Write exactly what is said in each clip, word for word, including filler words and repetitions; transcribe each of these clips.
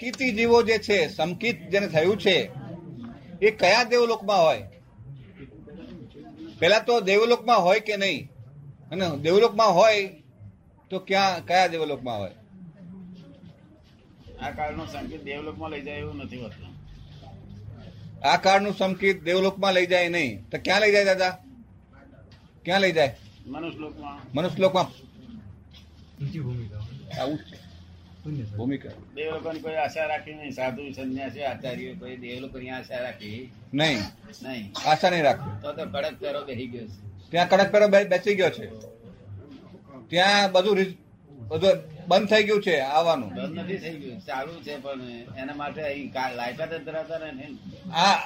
સમકીતી જીવો જે છે, સમકીત જેને થયું છે, એ કયા દેવલોકમાં હોય? પેલા તો દેવલોકમાં હોય કે નહીં, અને દેવલોકમાં હોય તો ક્યાં, કયા દેવલોકમાં હોય? આ કાળનું સંકેત દેવલોકમાં લઈ જાય એવું નથી હોતું. આ કાળનું સંકેત દેવલોકમાં લઈ જાય નહીં તો ક્યાં લઈ જાય દાદા? ક્યાં લઈ જાય? મનુષ્યલોકમાં. મનુષ્યલોકમાં ઊંચી ભૂમિકા, ભૂમિકા. દેવલોકની કોઈ આશા રાખી નહીં. સાધુ સંન્યાસી આચાર્ય કોઈ દેવલોકની આશા રાખી નહીં, નહીં આશા નહીં રાખી. તો તો કડક પહેરો બેસી ગયો છે, ત્યાં કડક પહેરો બેસી ગયો છે, ત્યાં બધું બધું બંધ થઈ ગયું છે. આવવાનું બંધ નથી થઈ ગયું, ચાલુ છે, પણ એના માટે અહીં લાયકાત જ ધરાવતા નથી. આ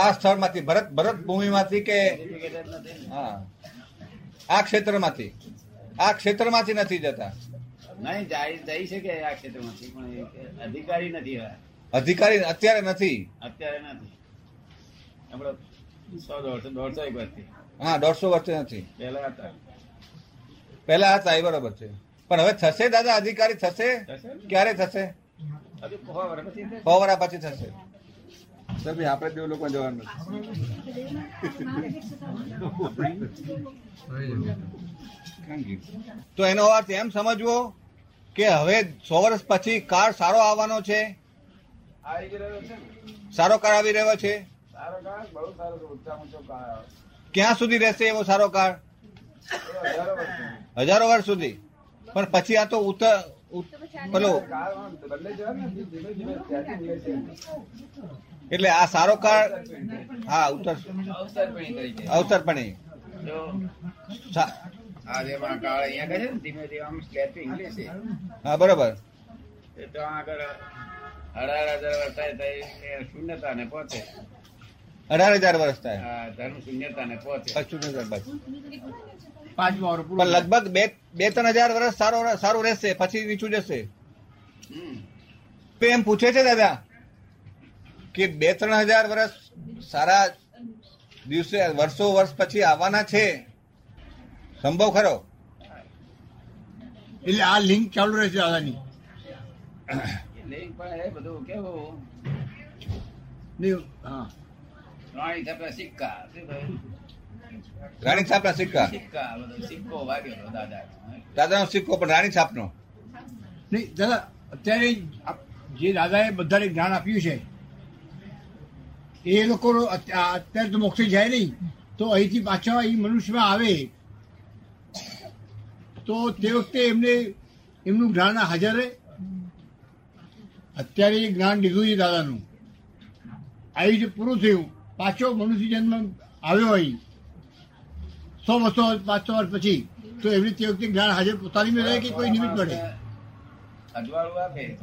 આ સ્થળ માંથી, ભરત ભરત ભૂમિ માંથી કે આ ક્ષેત્ર માંથી, આ ક્ષેત્ર માંથી નથી જતા. નહીં જાય, જઈ શકે આ ક્ષેત્ર માંથી, પણ અધિકારી નથી. અધિકારી અત્યારે નથી, અત્યારે નથી. આપડે દોઢસો એક વર્ષથી, હા દોઢસો વર્ષથી નથી, પેલા હતા, પેલા હતા એ બરોબર છે. પણ હવે થશે દાદા અધિકારી? થશે. ક્યારે થશે? છ વર્ષ પછી થશે. આપણે દેવ લોકો જવાનું તો એનો અર્થ એમ સમજવો કે હવે સો વર્ષ પછી કાર સારો આવવાનો છે, સારો કાર આવી રહ્યો છે. ક્યાં સુધી રહેશે એવો સારો કાર? હજારો વર્ષ સુધી. પણ પછી આ તો ઉત્તર બોલો, એટલે આ સારો કાળ, હા અવતર, અવતરપણી બરોબર. શૂન્યતા ને પહોંચે અઢાર હજાર વર્ષ થાય, ધર્મ શૂન્યતા ને પહોંચે. લગભગ બે બે ત્રણ હજાર વર્ષ સારો સારું રહેશે, પછી નીચું જશે. એમ પૂછે છે દાદા કે બે ત્રણ હજાર વર્ષ સારા દિવસે, વર્ષો વર્ષ પછી આવવાના છે, સંભવ ખરો? એટલે આ લિંક ચાલુ રહેશે દાદાની. લિંક પણ એ બધું કેવું રાણી છાપરા સિક્કા, રાણી છાપરા સિક્કા, સિક્કો વાગ્યો દાદા, દાદાનો સિક્કો, પણ રાણી છાપનો નહીં દાદા. અત્યારે જે દાદાએ બધાને જ્ઞાન આપ્યું છે એ લોકો અત્યારે તો મોક્ષે જાય નહીં, તો અહીંથી પાછા એ મનુષ્યમાં આવે તો તે વખતે એમને એમનું જ્ઞાન હાજર રહે. અત્યારે એ જ્ઞાન લીધું છે દાદાનું, આવી રીતે પૂરું થયું, પાછો મનુષ્ય જન્મ આવ્યો અહીં સો બસો પાંચસો વર્ષ પછી, તો એમને તે વખતે જ્ઞાન હાજર પોતાની રહે કે કોઈ નિમિત્ત મળે, અજવાળું આપે,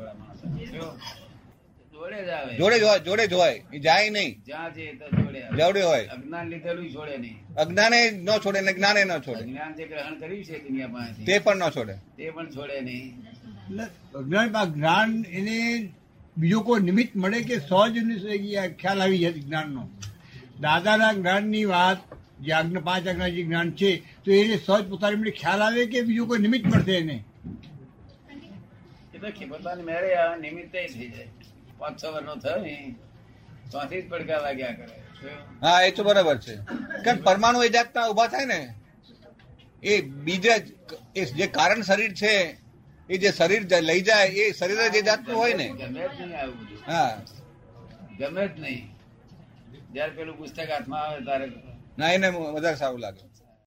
જોડે જ હોય, જોડે જ હોય, એ જાય નહીં. જોડે હોય, અજ્ઞાન લીધેલું છોડે નહીં, અજ્ઞાને ન છોડે, જ્ઞાને ન છોડે, જ્ઞાન જે ગ્રહણ કર્યું છે દુનિયા પાસે તે પણ ન છોડે, તે પણ છોડે નહીં. અજ્ઞાન જ્ઞાન એને બીજો કોઈ નિમિત્ત મળે કે સહજ ખ્યાલ આવી જાય જ્ઞાનનો. દાદાના જ્ઞાનની વાત, જે આજ્ઞા પાંચ આજ્ઞા જે જ્ઞાન છે, તો એને સહજ પોતાની એમને ખ્યાલ આવે કે બીજો કોઈ નિમિત્ત મળશે એને, પોતાની મેળે નિમિત્ત થઈ જાય. પાંચ છ વર્ષ નો થયો ને ત્યાંથી જ પડકાર લાગ્યા કરે. હા એ તો બરાબર છે, કારણ પરમાણુ એ જાતના ઉભા થાય ને, એ બીજા જે કારણ શરીર છે, એ જે શરીર લઈ જાય એ શરીર જ એ જાતનું હોય ને. ગમે જ નહીં આવું બધું, હા ગમે જ નહીં. જયારે પેલું પુસ્તક હાથમાં આવે ત્યારે ના એને વધારે સારું લાગે.